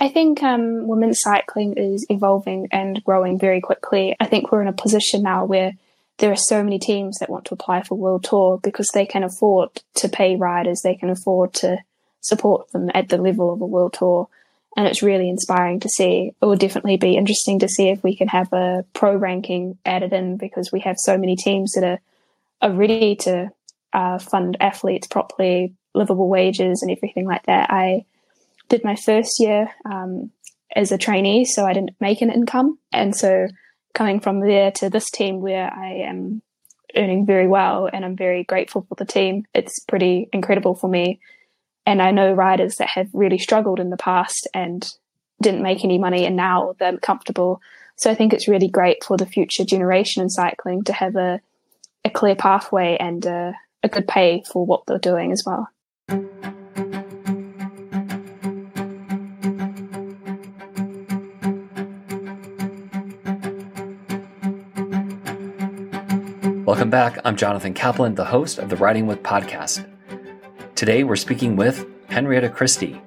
I think women's cycling is evolving and growing very quickly. I think we're in a position now where there are so many teams that want to apply for World Tour because they can afford to pay riders, they can afford to support them at the level of a World Tour, and it's really inspiring to see. It will definitely be interesting to see if we can have a pro ranking added in, because we have so many teams that are ready to fund athletes properly, livable wages and everything like that. I did my first year as a trainee, so I didn't make an income. And so coming from there to this team where I am earning very well and I'm very grateful for the team, it's pretty incredible for me. And I know riders that have really struggled in the past and didn't make any money, and now they're comfortable. So I think it's really great for the future generation in cycling to have a clear pathway and a good pay for what they're doing as well. Welcome back. I'm Jonathan Kaplan, the host of the Riding With podcast. Today, we're speaking with Henrietta Christie,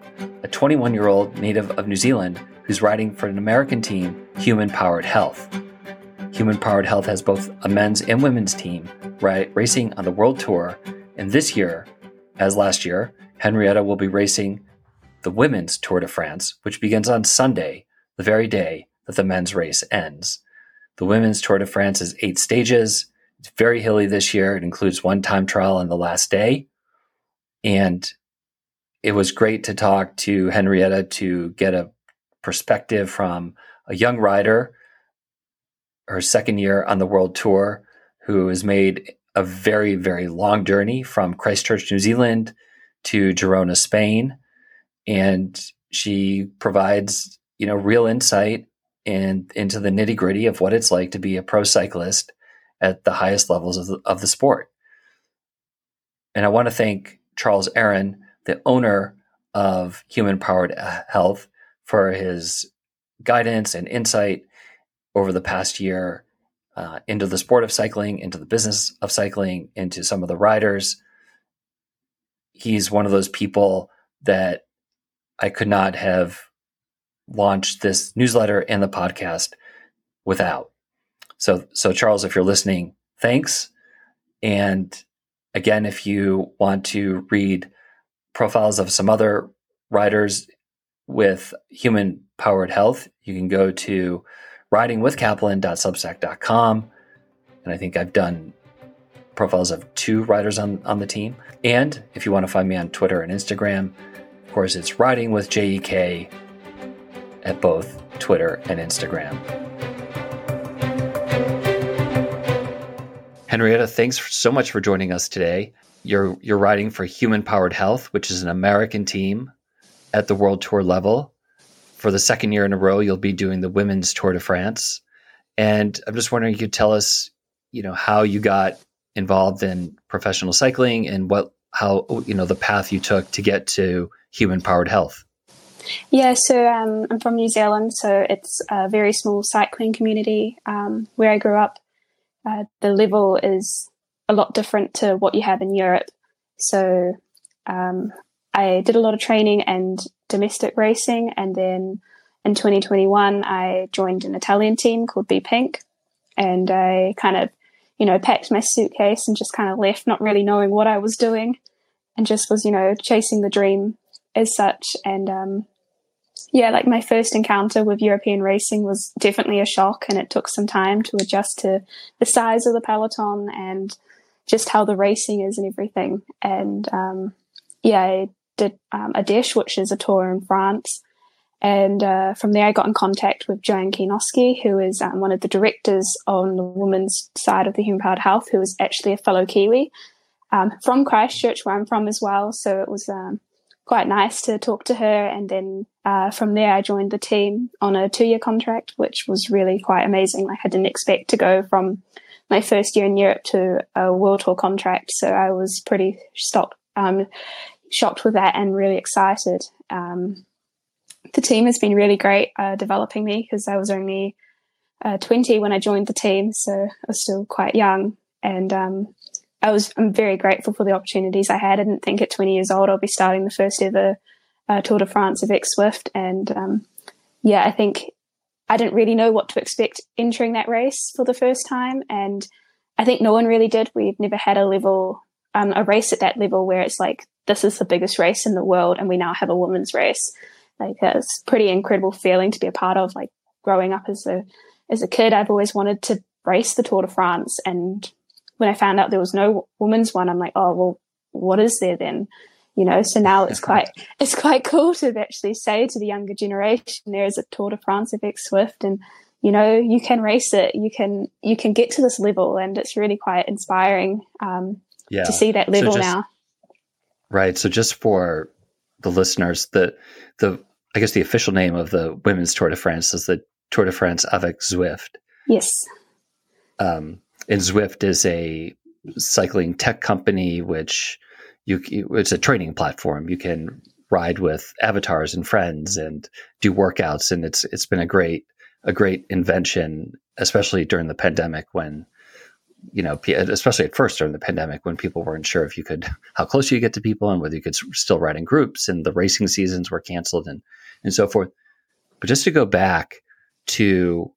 a 21-year-old native of New Zealand who's riding for an American team, Human Powered Health. Human Powered Health has both a men's and women's team racing on the World Tour, and this year, as last year, Henrietta will be racing the women's Tour de France, which begins on Sunday, the very day that the men's race ends. The women's Tour de France is 8 stages. It's very hilly this year. It includes one time trial on the last day, and it was great to talk to Henrietta to get a perspective from a young rider, her second year on the World Tour, who has made a very, very long journey from Christchurch, New Zealand to Girona, Spain. And she provides, real insight into the nitty gritty of what it's like to be a pro cyclist at the highest levels of the sport. And I want to thank Charles Aaron, the owner of Human Powered Health, for his guidance and insight over the past year into the sport of cycling, into the business of cycling, into some of the riders. He's one of those people that I could not have launched this newsletter and the podcast without. So Charles, if you're listening, thanks. And again, if you want to read profiles of some other riders with Human Powered Health, you can go to ridingwithkaplan.substack.com. And I think I've done profiles of 2 riders on the team. And if you want to find me on Twitter and Instagram, of course, it's Riding with JEK at both Twitter and Instagram. Henrietta, thanks so much for joining us today. You're riding for Human Powered Health, which is an American team at the World Tour level. For the second year in a row, you'll be doing the women's Tour de France. And I'm just wondering, you could tell us, how you got involved in professional cycling and how the path you took to get to Human Powered Health. Yeah, so I'm from New Zealand, so it's a very small cycling community where I grew up. The level is a lot different to what you have in Europe. So I did a lot of training and domestic racing, and then in 2021 I joined an Italian team called Be Pink, and I kind of packed my suitcase and just kind of left, not really knowing what I was doing, and just was chasing the dream as such. And my first encounter with European racing was definitely a shock, and it took some time to adjust to the size of the peloton and just how the racing is and everything. And I did a Dash, which is a tour in France, and from there I got in contact with Joanne Kinoski, who is one of the directors on the women's side of the Human Powered Health, who is actually a fellow Kiwi from Christchurch, where I'm from as well. So it was quite nice to talk to her, and then from there I joined the team on a 2-year contract, which was really quite amazing. I didn't expect to go from my first year in Europe to a World Tour contract, so I was pretty shocked with that and really excited. The team has been really great developing me, because I was only 20 when I joined the team, so I was still quite young. And I'm very grateful for the opportunities I had. I didn't think at 20 years old I'll be starting the first ever Tour de France avec Zwift. And I think I didn't really know what to expect entering that race for the first time. And I think no one really did. We've never had a race at that level where it's like, this is the biggest race in the world and we now have a women's race. Like, it's pretty incredible feeling to be a part of. Like, growing up as a kid, I've always wanted to race the Tour de France, and when I found out there was no women's one, I'm like, oh well, what is there then? You know, so now it's quite cool to actually say to the younger generation, there is a Tour de France avec Zwift, and you know, you can race it, you can get to this level, and it's really quite inspiring to see that level now. Right. So just for the listeners, the I guess the official name of the women's Tour de France is the Tour de France avec Zwift. Yes. And Zwift is a cycling tech company, which it's a training platform. You can ride with avatars and friends and do workouts, and it's been a great invention, especially during the pandemic when, you know, especially at first during the pandemic when people weren't sure if you could, how close you get to people and whether you could still ride in groups, and the racing seasons were canceled and so forth. But just to go back to,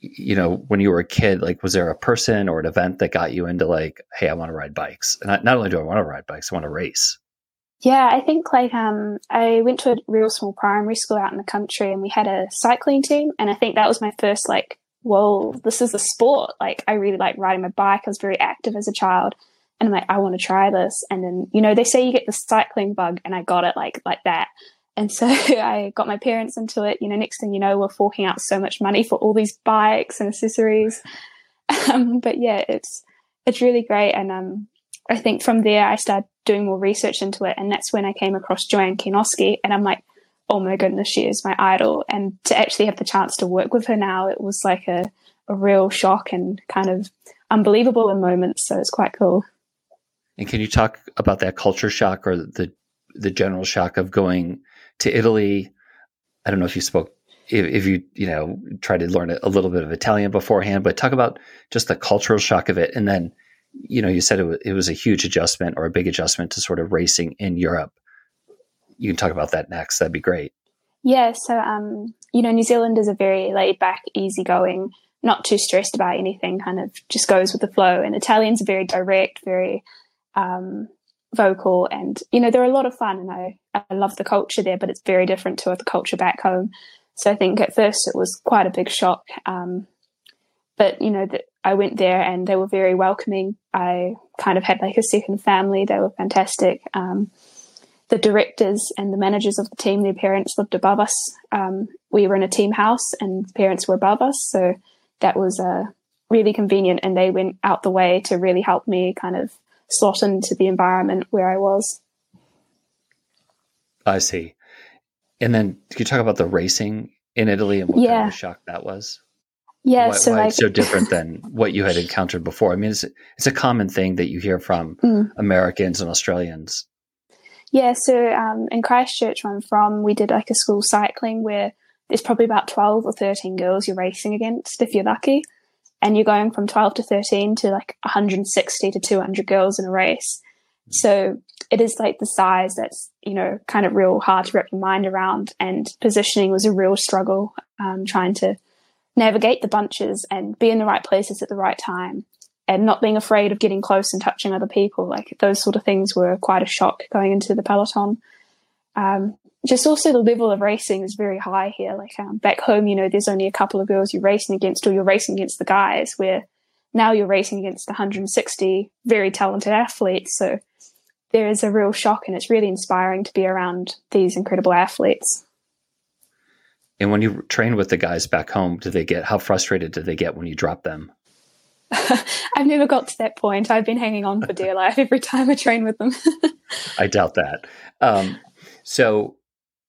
you know, when you were a kid, like, was there a person or an event that got you into like, hey, I want to ride bikes? And not only do I want to ride bikes, I want to race. Yeah, I think like I went to a real small primary school out in the country, and we had a cycling team. And I think that was my first like, whoa, this is a sport. Like, I really like riding my bike. I was very active as a child, and I'm like, I want to try this. And then, you know, they say you get the cycling bug, and I got it like that. And so I got my parents into it. You know, next thing you know, we're forking out so much money for all these bikes and accessories. But yeah, it's really great. And I think from there I started doing more research into it, and that's when I came across Joanne Kinoski, and I'm like, oh my goodness, she is my idol. And to actually have the chance to work with her now, it was like a real shock and kind of unbelievable in moments. So it's quite cool. And can you talk about that culture shock, or the general shock of going to Italy? I don't know if you spoke, if you, you know, tried to learn a little bit of Italian beforehand, but talk about just the cultural shock of it. And then, you know, you said it was a huge adjustment, or a big adjustment, to sort of racing in Europe. You can talk about that next. That'd be great. Yeah. So, you know, New Zealanders are very laid back, easygoing, not too stressed about anything, kind of just goes with the flow. And Italians are very direct, very vocal. And, you know, they're a lot of fun, and I love the culture there, but it's very different to the culture back home. So I think at first it was quite a big shock. But, you know, I went there and they were very welcoming. I kind of had like a second family. They were fantastic. The directors and the managers of the team, their parents lived above us. We were in a team house, and parents were above us. So that was really convenient. And they went out the way to really help me kind of slot into the environment where I was. I see. And then could you talk about the racing in Italy and what kind of shock that was? Yeah. Why it's so different than what you had encountered before? I mean, it's a common thing that you hear from Americans and Australians. Yeah, so in Christchurch, where I'm from, we did like a school cycling where there's probably about 12 or 13 girls you're racing against, if you're lucky. And you're going from 12 to 13 to like 160 to 200 girls in a race. So it is like the size that's, you know, kind of real hard to wrap your mind around. And positioning was a real struggle, trying to navigate the bunches and be in the right places at the right time, and not being afraid of getting close and touching other people. Like, those sort of things were quite a shock going into the peloton. Just also the level of racing is very high here. Like, back home, you know, there's only a couple of girls you're racing against, or you're racing against the guys, where now you're racing against 160 very talented athletes. So there is a real shock, and it's really inspiring to be around these incredible athletes. And when you train with the guys back home, how frustrated do they get when you drop them? I've never got to that point. I've been hanging on for dear life every time I train with them. I doubt that. So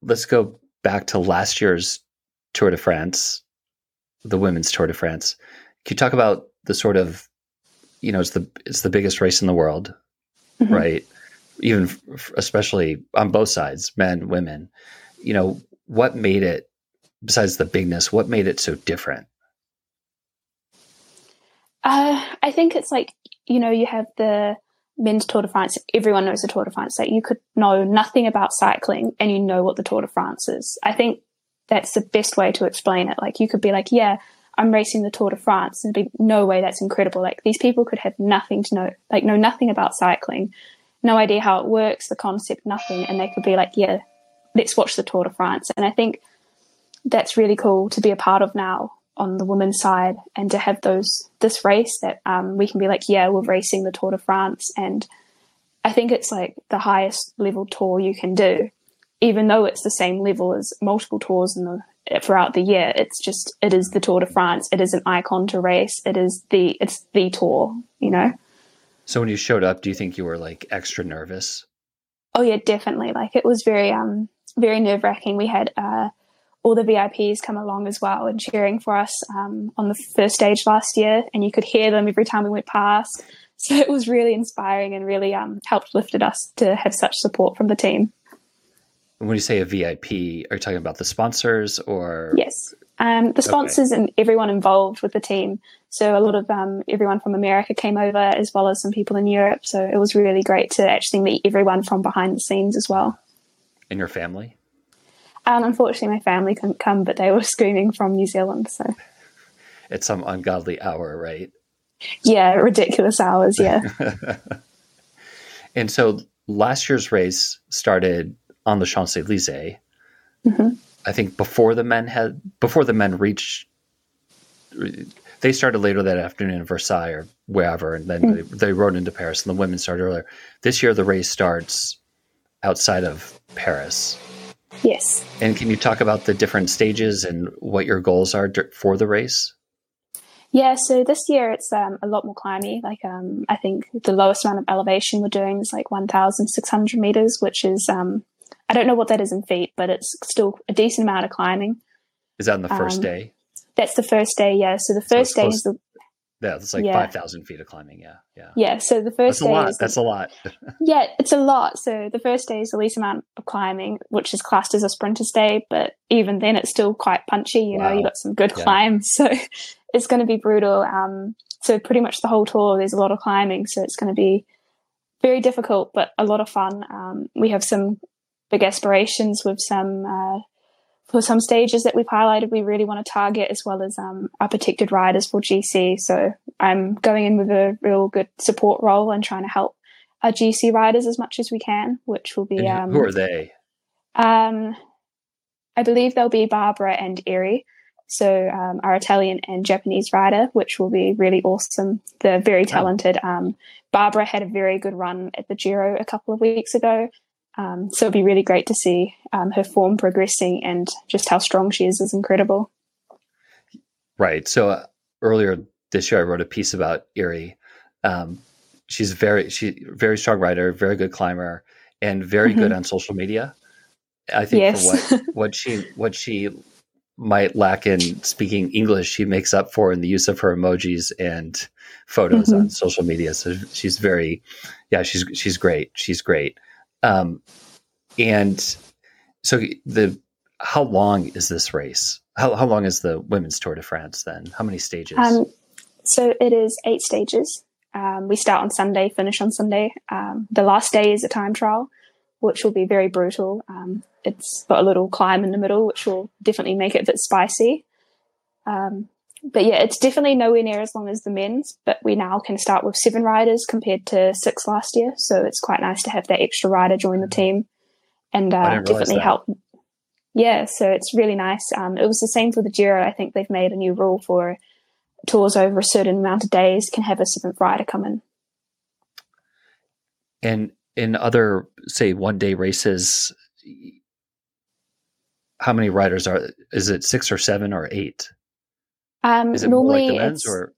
let's go back to last year's Tour de France, the women's Tour de France. Can you talk about the sort of, you know, it's the biggest race in the world, mm-hmm. right? Even especially on both sides, men, women. You know, what made it, besides the bigness, what made it so different? I think it's like, you know, you have the men's Tour de France, everyone knows the Tour de France. Like, you could know nothing about cycling and you know what the Tour de France is. I think that's the best way to explain it. Like, you could be like, yeah, I'm racing the Tour de France, and be no way, that's incredible. Like, these people could have nothing to know, like, know nothing about cycling, no idea how it works, the concept, nothing. And they could be like, yeah, let's watch the Tour de France. And I think that's really cool to be a part of now on the women's side, and to have this race that we can be like, yeah, we're racing the Tour de France. And I think it's like the highest level tour you can do, even though it's the same level as multiple tours throughout the year. It's just, it is the Tour de France. It is an icon to race. It's the tour, you know? So when you showed up, do you think you were like extra nervous? Oh yeah, definitely. Like, it was very, very nerve wracking. We had, all the VIPs come along as well and cheering for us on the first stage last year, and you could hear them every time we went past. So it was really inspiring and really helped lifted us to have such support from the team. When you say a VIP, are you talking about the sponsors or? Yes, the sponsors and everyone involved with the team. So a lot of everyone from America came over, as well as some people in Europe. So it was really great to actually meet everyone from behind the scenes as well. And your family? Unfortunately, my family couldn't come, but they were screaming from New Zealand. So at some ungodly hour, right? Yeah, ridiculous hours. Yeah. And so last year's race started on the Champs-Elysees. Mm-hmm. I think before the men reached, they started later that afternoon in Versailles or wherever, and then they rode into Paris, and the women started earlier. This year, the race starts outside of Paris. Yes. And can you talk about the different stages and what your goals are for the race? Yeah, so this year it's a lot more climbing. Like, I think the lowest amount of elevation we're doing is like 1,600 meters, which is, I don't know what that is in feet, but it's still a decent amount of climbing. Is that on the first day? That's the first day, yeah. So the first day is the... Yeah, it's like 5,000 feet of climbing, yeah. Yeah, so the first day is... That's a lot. Yeah, it's a lot. So the first day is the least amount of climbing, which is classed as a sprinter's day, but even then it's still quite punchy. You know, you got some good climbs, so it's going to be brutal. So pretty much the whole tour, there's a lot of climbing, so it's going to be very difficult, but a lot of fun. We have some big aspirations with some... for some stages that we've highlighted, we really want to target, as well as our protected riders for GC. So I'm going in with a real good support role and trying to help our GC riders as much as we can, which will be... And who are they? I believe they'll be Barbara and Eri. So our Italian and Japanese rider, which will be really awesome. They're very talented. Barbara had a very good run at the Giro a couple of weeks ago. So it'd be really great to see her form progressing, and just how strong she is incredible. Right. So earlier this year, I wrote a piece about Eri. She's very strong rider, very good climber, and very good on social media. I think for what she might lack in speaking English, she makes up for in the use of her emojis and photos on social media. So she's very, she's great. She's great. And so how long is this race? How long is the women's Tour de France then? How many stages? So it is 8 stages. We start on Sunday, finish on Sunday. The last day is a time trial, which will be very brutal. It's got a little climb in the middle, which will definitely make it a bit spicy. But yeah, it's definitely nowhere near as long as the men's, but we now can start with 7 riders compared to 6 last year. So it's quite nice to have that extra rider join the team, and definitely help. Yeah, so it's really nice. It was the same for the Giro. I think they've made a new rule for tours over a certain amount of days can have a 7th rider come in. And in other, say, one-day races, how many riders are? Is it 6 or 7 or 8? Is it normally more like the men's, or?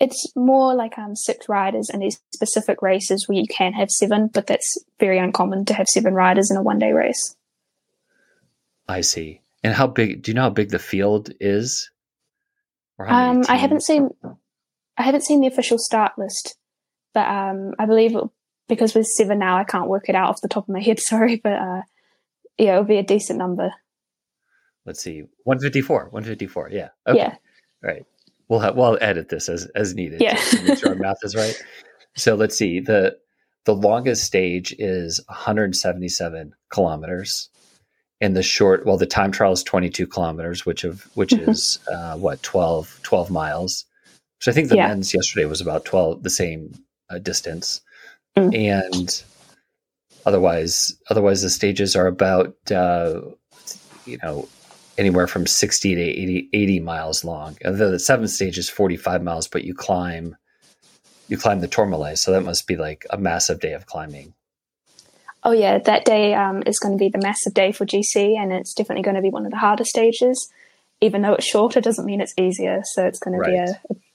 It's more like 6 riders in these specific races where you can have 7, but that's very uncommon to have 7 riders in a one-day race. I see. And how big? Do you know how big the field is? Or how many teams? I haven't seen the official start list, but I believe because we're 7 now, I can't work it out off the top of my head. Sorry, but it'll be a decent number. Let's see, 154. Yeah. Okay. Yeah. All right. We'll edit this as needed. Yeah. To make sure our math is right. So let's see, the longest stage is 177 kilometers. And the short, well, the time trial is 22 kilometers, which is, 12 miles, which I think the men's yesterday was about 12, the same distance. Mm. And otherwise the stages are about, anywhere from 60 to 80 miles long. The seventh stage is 45 miles, but you climb the Tourmalet. So that must be like a massive day of climbing. Oh yeah, that day is going to be the massive day for GC, and it's definitely going to be one of the harder stages. Even though it's shorter, doesn't mean it's easier. So it's going to be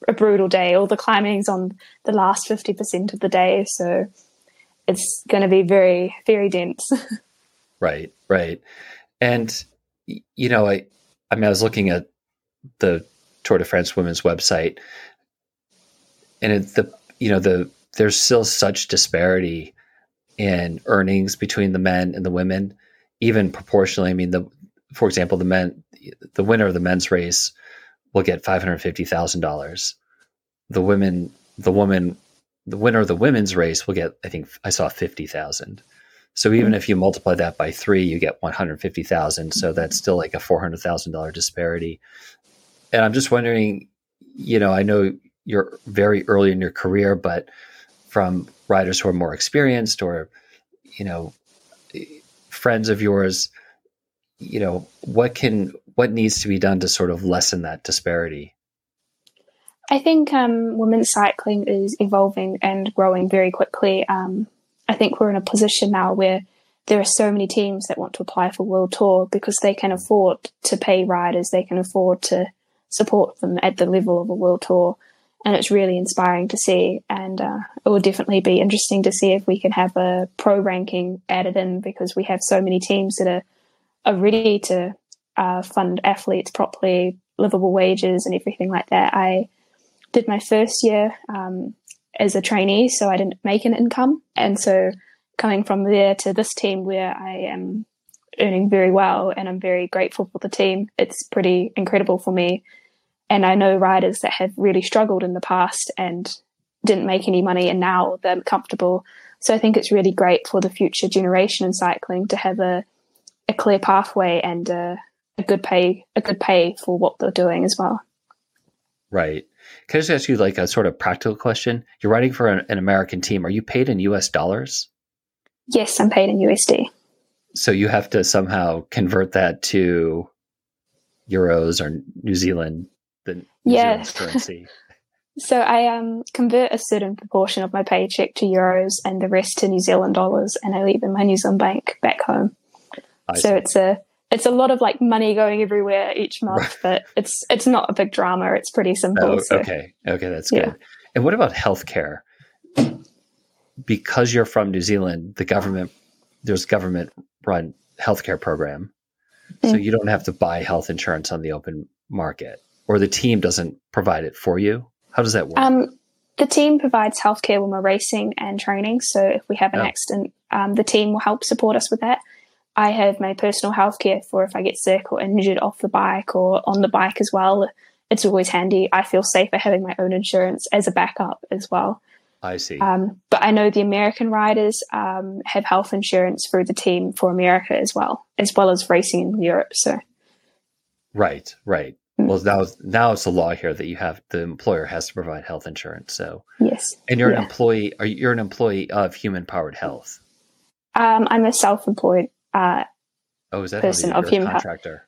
a brutal day. All the climbing's on the last 50% of the day, so it's going to be very, very dense. Right. And I was looking at the Tour de France women's website, and there's still such disparity in earnings between the men and the women, even proportionally. I mean, for example, the winner of the men's race will get $550,000. The winner of the women's race will get, I think I saw 50,000. So even if you multiply that by 3, you get 150,000. So that's still like a $400,000 disparity. And I'm just wondering, I know you're very early in your career, but from riders who are more experienced or, friends of yours, what needs to be done to sort of lessen that disparity? I think women's cycling is evolving and growing very quickly. I think we're in a position now where there are so many teams that want to apply for World Tour because they can afford to pay riders, they can afford to support them at the level of a World Tour. And it's really inspiring to see, and it will definitely be interesting to see if we can have a pro ranking added in, because we have so many teams that are ready to fund athletes properly, livable wages and everything like that. I did my first year as a trainee, so I didn't make an income. And so coming from there to this team where I am earning very well and I'm very grateful for the team, it's pretty incredible for me. And I know riders that have really struggled in the past and didn't make any money, and now they're comfortable. So I think it's really great for the future generation in cycling to have a clear pathway and a good pay for what they're doing as well. Right. Can I just ask you like a sort of practical question? You're riding for an American team. Are you paid in US dollars? Yes, I'm paid in USD. So you have to somehow convert that to euros or New Zealand. The yeah. currency. So I convert a certain proportion of my paycheck to euros and the rest to New Zealand dollars, and I leave in my New Zealand bank back home. So it's a lot of like money going everywhere each month, but it's not a big drama. It's pretty simple. Oh, so. Okay, that's good. And what about healthcare? Because you're from New Zealand, there's government-run healthcare program, so you don't have to buy health insurance on the open market. Or the team doesn't provide it for you? How does that work? The team provides healthcare when we're racing and training. So if we have an accident, the team will help support us with that. I have my personal healthcare for if I get sick or injured off the bike or on the bike as well. It's always handy. I feel safer having my own insurance as a backup as well. I see. But I know the American riders have health insurance through the team for America as well as racing in Europe. So. Right. Well, now it's a law here that the employer has to provide health insurance. So yes, and you're an employee. You're an employee of Human Powered Health. I'm a self-employed person of Human Powered.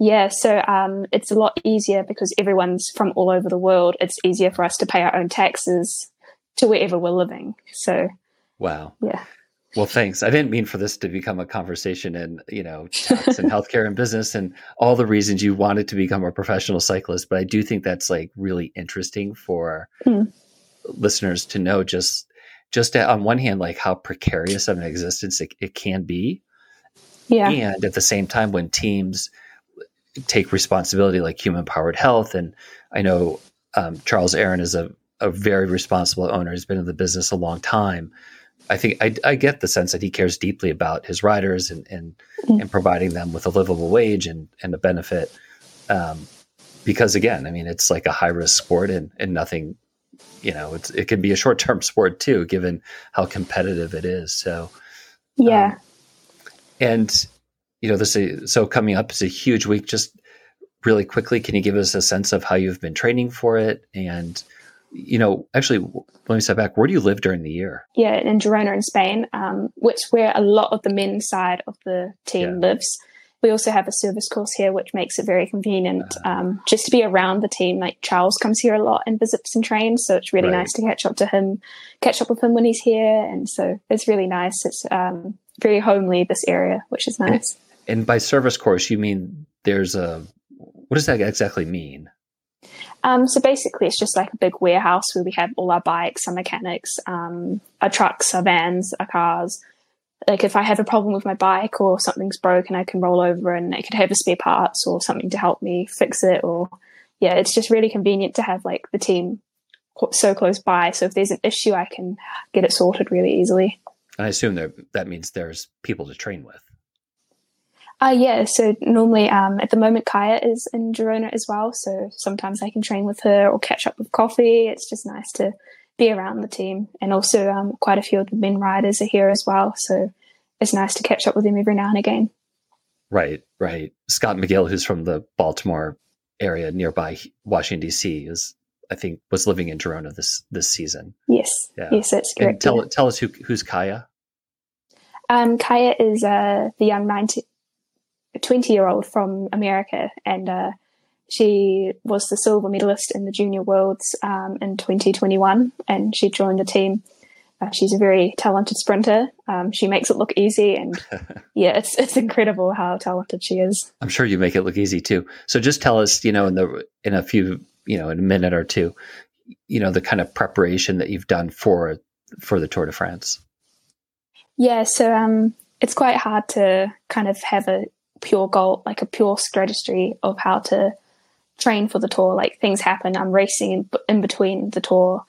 Yeah, so it's a lot easier because everyone's from all over the world. It's easier for us to pay our own taxes to wherever we're living. So wow, yeah. Well, thanks. I didn't mean for this to become a conversation in, tax and healthcare and business and all the reasons you wanted to become a professional cyclist. But I do think that's like really interesting for listeners to know just on one hand, like how precarious of an existence it can be. Yeah. And at the same time, when teams take responsibility like Human Powered Health, and I know Charles Aaron is a very responsible owner. He's been in the business a long time. I think I get the sense that he cares deeply about his riders and providing them with a livable wage and a benefit. Because again, I mean, it's like a high risk sport and nothing you know, it can be a short-term sport too, given how competitive it is. So, yeah. And, you know, so coming up is a huge week. Just really quickly, can you give us a sense of how you've been training for it? And, you know, actually, let me step back. Where do you live during the year? Yeah, in Girona in Spain, which where a lot of the men's side of the team lives. We also have a service course here, which makes it very convenient just to be around the team. Like Charles comes here a lot and visits and trains, so it's really nice to catch up with him when he's here. And so it's really nice. It's very homely, this area, which is nice. And by service course, you mean there's what does that exactly mean? So basically, it's just like a big warehouse where we have all our bikes, our mechanics, our trucks, our vans, our cars. Like if I have a problem with my bike or something's broken, I can roll over and I could have a spare parts or something to help me fix it. Or yeah, it's just really convenient to have like the team so close by. So if there's an issue, I can get it sorted really easily. And I assume that means there's people to train with. Yeah. So normally at the moment, Kaya is in Girona as well. So sometimes I can train with her or catch up with coffee. It's just nice to be around the team, and also quite a few of the men riders are here as well, so it's nice to catch up with them every now and again. Right. Scott McGill, who's from the Baltimore area nearby Washington DC, was living in Girona this season. Yes, that's correct. And tell us who's Kaya. Kaya is the young 20-year-old from America, and she was the silver medalist in the Junior Worlds in 2021, and she joined the team. She's a very talented sprinter. She makes it look easy, and yeah, it's incredible how talented she is. I'm sure you make it look easy too. So just tell us, you know, in a minute or two, you know, the kind of preparation that you've done for the Tour de France. Yeah, so it's quite hard to kind of have a pure goal, like a pure strategy of how to train for the tour. Like things happen. I'm racing in between the tour,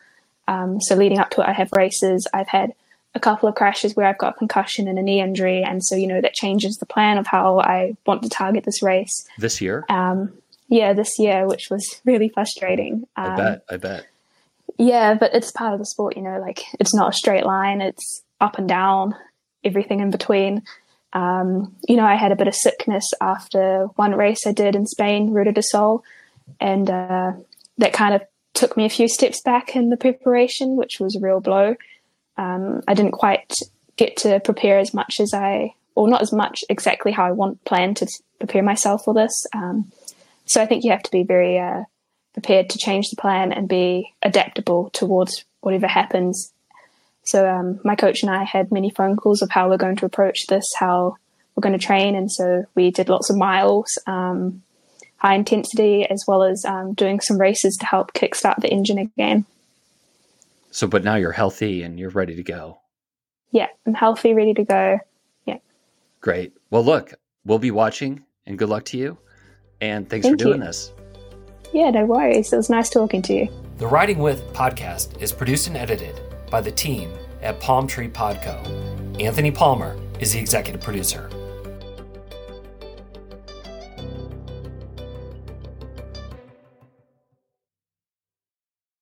so leading up to it I have races. I've had a couple of crashes where I've got a concussion and a knee injury, and so, you know, that changes the plan of how I want to target this race this year, which was really frustrating. I bet yeah, but it's part of the sport, you know, like it's not a straight line, it's up and down, everything in between. You know, I had a bit of sickness after one race I did in Spain, Ruta de Sol, and that kind of took me a few steps back in the preparation, which was a real blow. I didn't quite get to prepare as much as not as much exactly how I planned to prepare myself for this. So I think you have to be very prepared to change the plan and be adaptable towards whatever happens. So my coach and I had many phone calls of how we're going to approach this, how we're going to train. And so we did lots of miles, high intensity, as well as doing some races to help kickstart the engine again. So, but now you're healthy and you're ready to go. Yeah, I'm healthy, ready to go. Yeah. Great. Well, look, we'll be watching, and good luck to you. And thanks for doing this. Yeah, no worries. It was nice talking to you. The Riding With podcast is produced and edited by the team at Palm Tree Pod Co. Anthony Palmer is the executive producer.